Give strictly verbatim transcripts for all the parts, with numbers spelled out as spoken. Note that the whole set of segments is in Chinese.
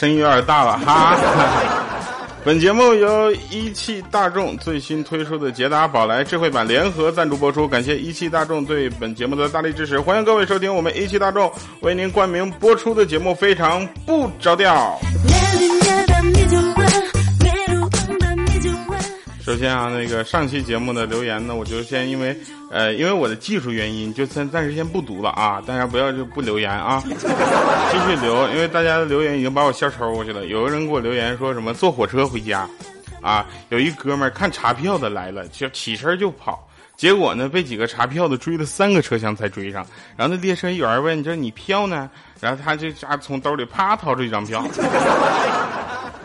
声有点大了哈。本节目由一汽大众最新推出的捷达宝来智慧版联合赞助播出，感谢一汽大众对本节目的大力支持，欢迎各位收听我们一汽大众为您冠名播出的节目《非常不着调》。首先啊，那个上期节目的留言呢，我就先因为呃，因为我的技术原因，就先暂时先不读了啊，大家不要就不留言啊，继续留，因为大家的留言已经把我笑抽过去了。有个人给我留言说什么坐火车回家，啊，有一哥们儿看查票的来了，就起身就跑，结果呢被几个查票的追了三个车厢才追上，然后那列车员问，你说你票呢？然后他就啊从兜里啪掏出一张票，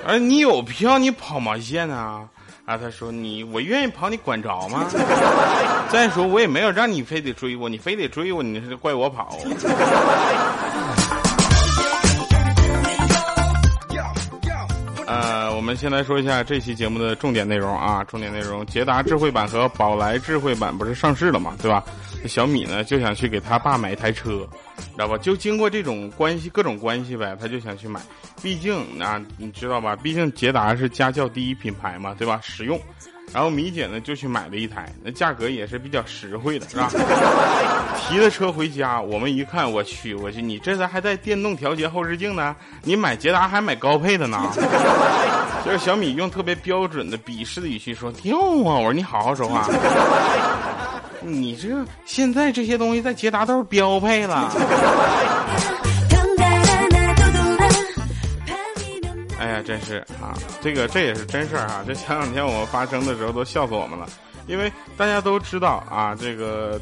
而你有票你跑毛线啊？啊，他说你我愿意跑，你管着吗？再说我也没有让你非得追我，你非得追我，你是怪我跑。呃，我们先来说一下这期节目的重点内容啊，重点内容，捷达智慧版和宝来智慧版不是上市了嘛，对吧？小米呢就想去给他爸买一台车，知道吧？就经过这种关系，各种关系呗，他就想去买。毕竟啊，你知道吧？毕竟捷达是家轿第一品牌嘛，对吧？实用。然后米姐呢就去买了一台，那价格也是比较实惠的，是吧？提着车回家，我们一看，我去，我去，你这才还带电动调节后视镜呢？你买捷达还买高配的呢？就是小米用特别标准的鄙视的语气说：“哟啊，我说你好好说话。”你这现在这些东西在捷达都是标配了。哎呀，真是啊，这个这也是真事儿啊。这前两天我们发生的时候都笑死我们了，因为大家都知道啊，这个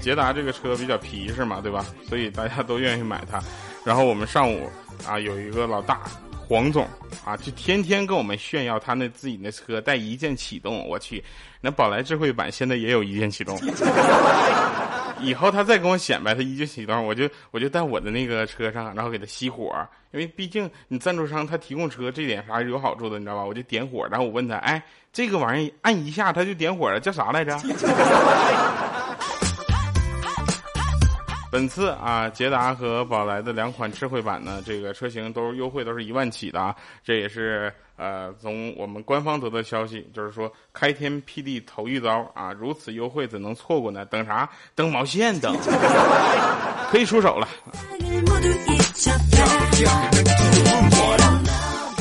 捷达这个车比较皮实嘛，对吧？所以大家都愿意买它。然后我们上午啊，有一个老大。黄总啊，就天天跟我们炫耀他那自己那车带一键启动，我去，那宝来智慧版现在也有一键启动。以后他再跟我显摆他一键启动，我就我就带我的那个车上，然后给他熄火，因为毕竟你赞助商他提供车这点啥是有好处的，你知道吧？我就点火，然后我问他，哎，这个玩意按一下他就点火了，叫啥来着？本次啊，捷达和宝来的两款智慧版呢，这个车型都优惠都是一万起的啊，这也是呃从我们官方得到消息，就是说开天辟地头一遭啊，如此优惠怎能错过呢？等啥？等毛线等，可以出手了。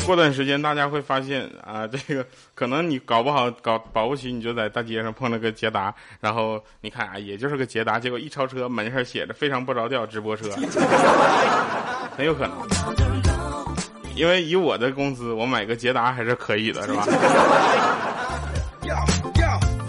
过段时间大家会发现啊，这个可能你搞不好搞保不齐你就在大街上碰了个捷达，然后你看啊，也就是个捷达，结果一超车门上写着非常不着调直播车，很有可能。因为以我的工资，我买个捷达还是可以的，是吧？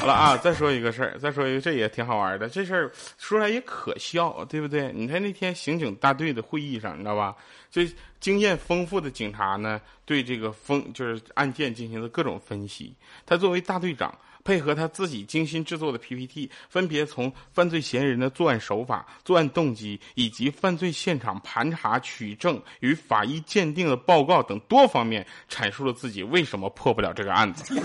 好了啊，再说一个事儿，再说一个，这也挺好玩的，这事儿说来也可笑，对不对？你看那天刑警大队的会议上，你知道吧？就经验丰富的警察呢，对这个风就是案件进行了各种分析。他作为大队长，配合他自己精心制作的 P P T， 分别从犯罪嫌疑人的作案手法、作案动机以及犯罪现场盘查取证与法医鉴定的报告等多方面，阐述了自己为什么破不了这个案子。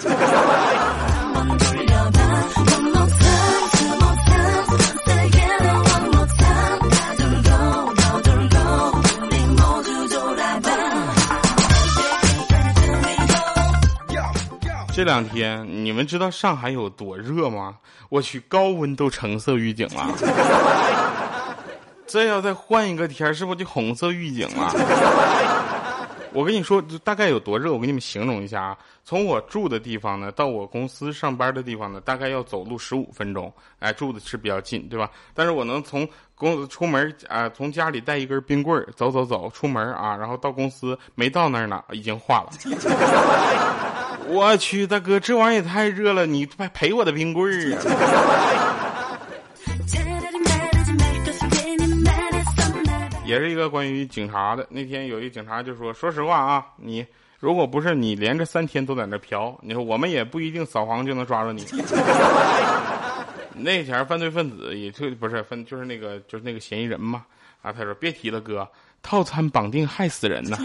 这两天你们知道上海有多热吗？我去，高温都橙色预警了，这要再换一个天是不是就红色预警了？我跟你说大概有多热，我给你们形容一下啊。从我住的地方呢到我公司上班的地方呢，大概要走路十五分钟，哎，住的是比较近，对吧？但是我能从公出门啊、呃，从家里带一根冰棍走走走出门啊，然后到公司没到那儿呢已经化了。我去，大哥，这玩意儿也太热了，你还赔我的冰棍儿啊！也是一个关于警察的。那天有一警察就说：“说实话啊，你如果不是你连着三天都在那嫖，你说我们也不一定扫黄就能抓住你。”那前犯罪分子也就不是分，就是那个就是那个嫌疑人嘛。啊，他说：“别提了，哥，套餐绑定害死人呢。”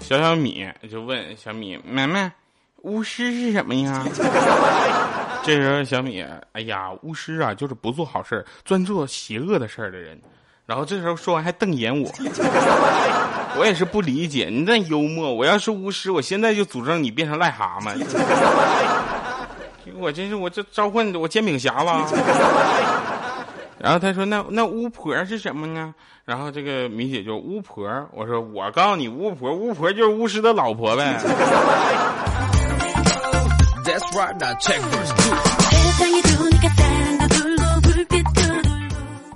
小小米就问小米，妹妹，巫师是什么呀？这时候小米，哎呀，巫师啊，就是不做好事，专做邪恶的事儿的人。然后这时候说完还瞪眼我，我也是不理解，你那幽默，我要是巫师，我现在就诅咒你变成癞蛤蟆。我真是我这召唤我煎饼侠了。然后他说那那巫婆是什么呢？然后这个米姐就巫婆，我说我告诉你巫婆，巫婆就是巫师的老婆呗。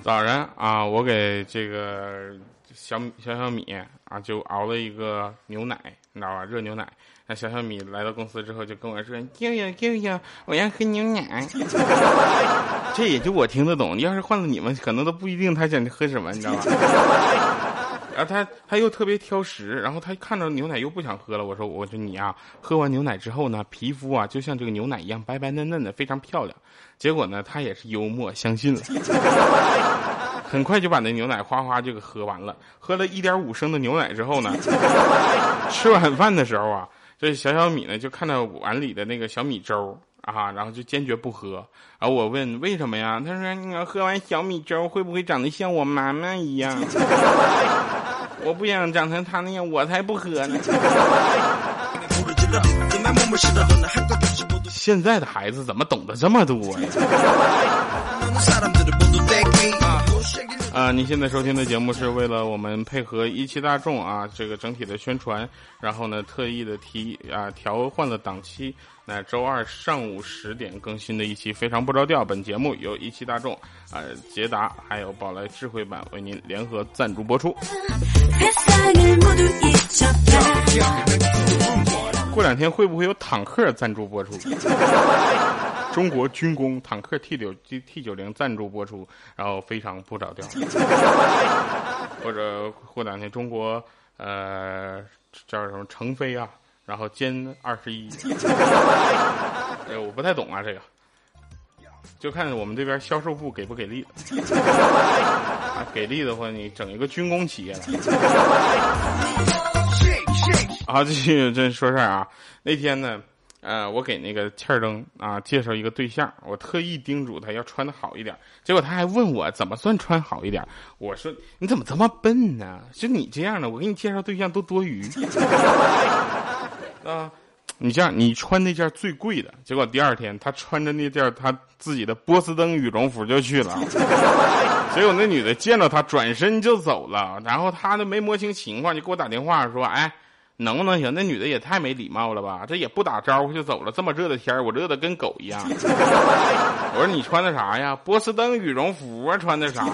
早上啊，我给这个小小小米啊，就熬了一个牛奶，你知道吧？热牛奶。那小小米来到公司之后，就跟我说：“舅舅，舅舅，我要喝牛奶。”这也就我听得懂，要是换了你们，可能都不一定他想喝什么，你知道吗？然后他他又特别挑食，然后他看着牛奶又不想喝了。我说：“我说你啊，喝完牛奶之后呢，皮肤啊就像这个牛奶一样白白嫩嫩的，非常漂亮。”结果呢，他也是幽默，相信了。很快就把那牛奶哗哗就给喝完了。喝了一点五升的牛奶之后呢，吃晚饭的时候啊，这小小米呢就看到碗里的那个小米粥啊，然后就坚决不喝。然后我问为什么呀？他说：“你喝完小米粥会不会长得像我妈妈一样？”我不想长成她那样，我才不喝呢。现在的孩子怎么懂得这么多呀？啊、呃，您现在收听的节目是为了我们配合一汽大众啊这个整体的宣传，然后呢特意的提啊调换了档期，那周二上午十点更新的一期非常不着调。本节目由一汽大众、啊、呃、捷达还有宝来智慧版为您联合赞助播出。过两天会不会有坦克赞助播出？中国军工坦克 T 九零 赞助播出，然后非常不着调。或者过两天中国呃叫什么成飞啊，然后歼二十一。哎，我不太懂啊，这个就看我们这边销售部给不给力了。啊，给力的话，你整一个军工企业了。好，继续真说事儿啊。那天呢，呃，我给那个倩灯啊介绍一个对象，我特意叮嘱他要穿的好一点，结果他还问我怎么算穿好一点。我说你怎么这么笨呢？就你这样的，我给你介绍对象都多余。啊，你这样，你穿那件最贵的，结果第二天他穿着那件他自己的波司登羽绒服就去了。结果那女的见到他转身就走了，然后他都没摸清情况，就给我打电话说，哎。能不能行？那女的也太没礼貌了吧！这也不打招呼就走了。这么热的天，我热得跟狗一样。我说你穿的啥呀？波司登羽绒服啊，穿的啥呀？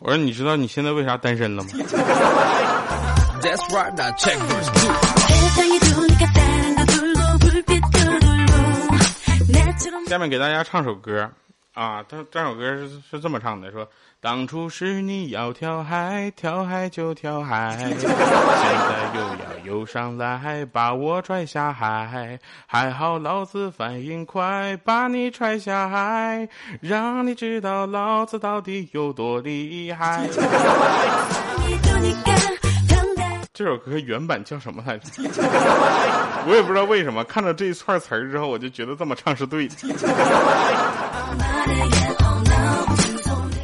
我说你知道你现在为啥单身了吗？下面给大家唱首歌啊，这首歌 是, 是这么唱的，说当初是你要跳海，跳海就跳海，现在又要游上来，把我拽下海，还好老子反应快，把你踹下海，让你知道老子到底有多厉害。这首歌原版叫什么来着？我也不知道为什么，看到这一串词儿之后，我就觉得这么唱是对的。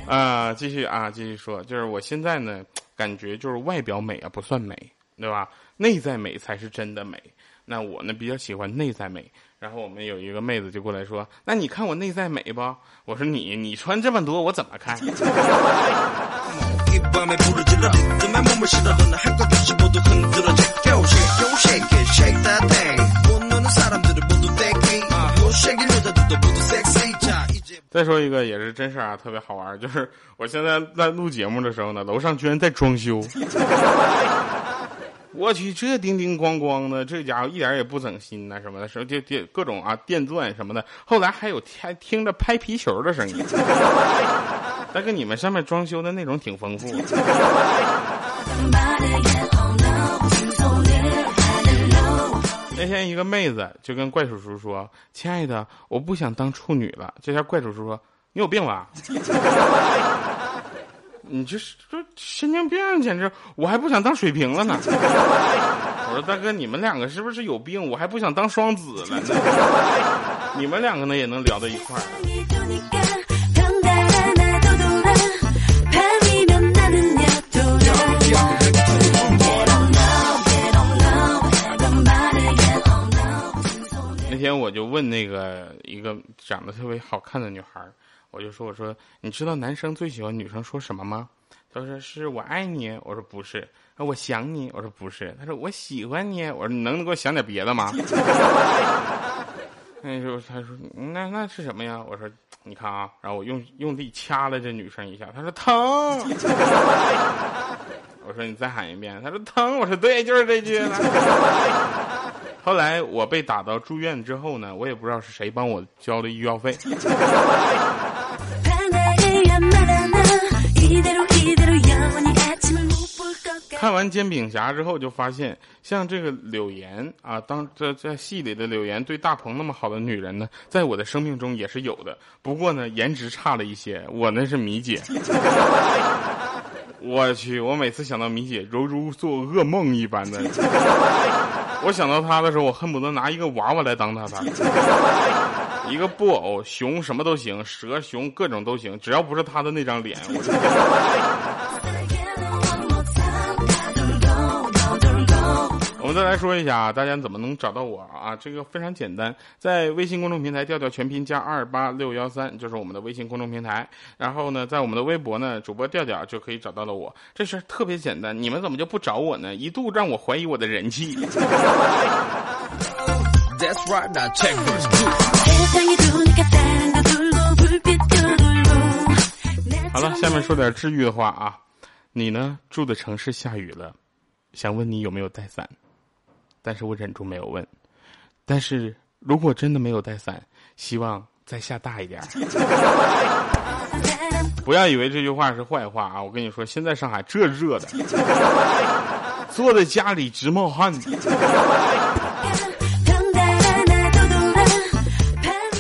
啊、呃，继续啊，继续说，就是我现在呢，感觉就是外表美啊不算美，对吧？内在美才是真的美。那我呢比较喜欢内在美。然后我们有一个妹子就过来说：“那你看我内在美不？”我说你：“你你穿这么多，我怎么看？”再说一个也是真事啊，特别好玩，就是我现在在录节目的时候呢，楼上居然在装修。我去，这叮叮咣咣的，这家伙一点也不省心呐、啊，什么的，什么就就各种啊电钻什么的。后来还有还听着拍皮球的声音。但跟你们上面装修的那种挺丰富的。那天一个妹子就跟怪叔叔说：“亲爱的，我不想当处女了。”这下怪叔叔说：“你有病吧？你这这神经病，简直我还不想当水瓶了呢。我说大哥，你们两个是不是有病？我还不想当双子了呢。你们两个呢也能聊到一块儿。那天我就问那个一个长得特别好看的女孩，我就说我说你知道男生最喜欢女生说什么吗？她说是我爱你，我说不是，我想你，我说不是，她说我喜欢你，我说你能给我想点别的吗？那时候她说那那是什么呀？我说你看啊，然后我用用力掐了这女生一下，她说疼。我说你再喊一遍，她说疼。我说对，就是这句了。后来我被打到住院之后呢，我也不知道是谁帮我交的医药费。看完煎饼侠之后就发现，像这个柳岩啊，当这在戏里的柳岩对大鹏那么好的女人呢，在我的生命中也是有的，不过呢颜值差了一些，我那是米姐。我去，我每次想到米姐犹如做噩梦一般的。我想到她的时候，我恨不得拿一个娃娃来当她她一个布偶熊什么都行，蛇熊各种都行，只要不是她的那张脸。我们再来说一下大家怎么能找到我啊，这个非常简单，在微信公众平台调调全拼加二八六一三，就是我们的微信公众平台。然后呢在我们的微博呢主播调调就可以找到了我，这事特别简单，你们怎么就不找我呢？一度让我怀疑我的人气。好了，下面说点治愈的话啊，你呢住的城市下雨了，想问你有没有带伞，但是我忍住没有问。但是如果真的没有带伞，希望再下大一点。不要以为这句话是坏话啊！我跟你说，现在上海这热的，坐在家里直冒汗。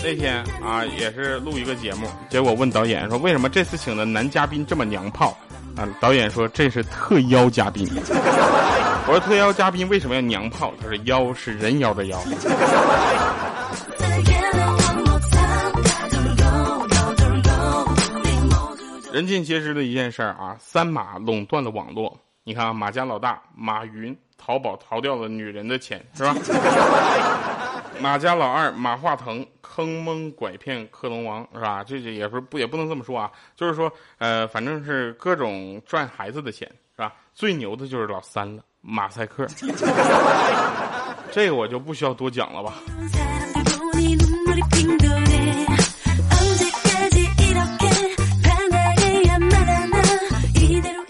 那天啊，也是录一个节目，结果问导演说，为什么这次请的男嘉宾这么娘炮？啊，导演说这是特邀嘉宾。我说特邀嘉宾为什么要娘炮？他说妖是人妖的妖。人尽皆知的一件事啊，三马垄断了网络。你看啊，马家老大马云淘宝淘掉了女人的钱，是吧？马家老二马化腾坑蒙拐骗克隆王，是吧？这也不是不也不能这么说啊，就是说呃，反正是各种赚孩子的钱，是吧？最牛的就是老三了，马赛克。这个我就不需要多讲了吧。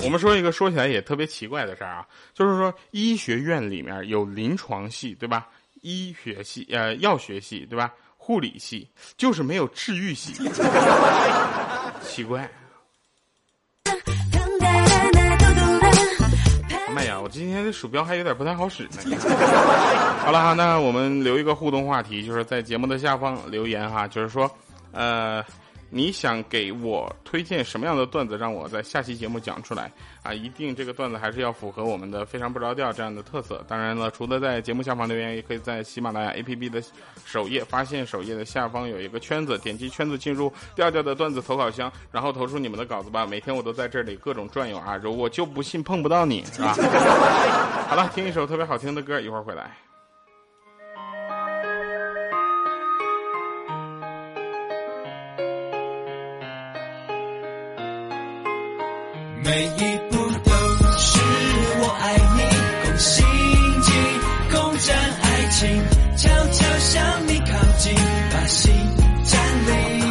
我们说一个说起来也特别奇怪的事儿啊，就是说医学院里面有临床系，对吧？医学系、呃药学系，对吧？护理系，就是没有治愈系。奇怪。妈呀，我今天的鼠标还有点不太好使呢。好了哈，那我们留一个互动话题，就是在节目的下方留言哈，就是说呃你想给我推荐什么样的段子，让我在下期节目讲出来啊？一定这个段子还是要符合我们的非常不着调这样的特色。当然了，除了在节目下方留言，也可以在喜马拉雅 A P P 的首页发现首页的下方有一个圈子，点击圈子进入调调的段子投稿箱，然后投出你们的稿子吧。每天我都在这里各种转悠啊，如果就不信碰不到你，是吧？好了，听一首特别好听的歌，一会儿回来。每一步都是我爱你，攻心计，攻占爱情，悄悄向你靠近，把心占领。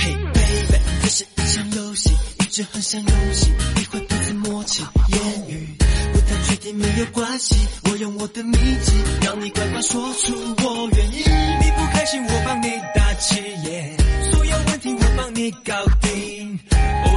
Hey baby， 开始一场游戏，一直很想游戏，你会彼此默契，言语不太确定没有关系，我用我的秘籍，让你乖乖说出我愿意。你不开心，我帮你打气， yeah， 所有问题我帮你搞定。偶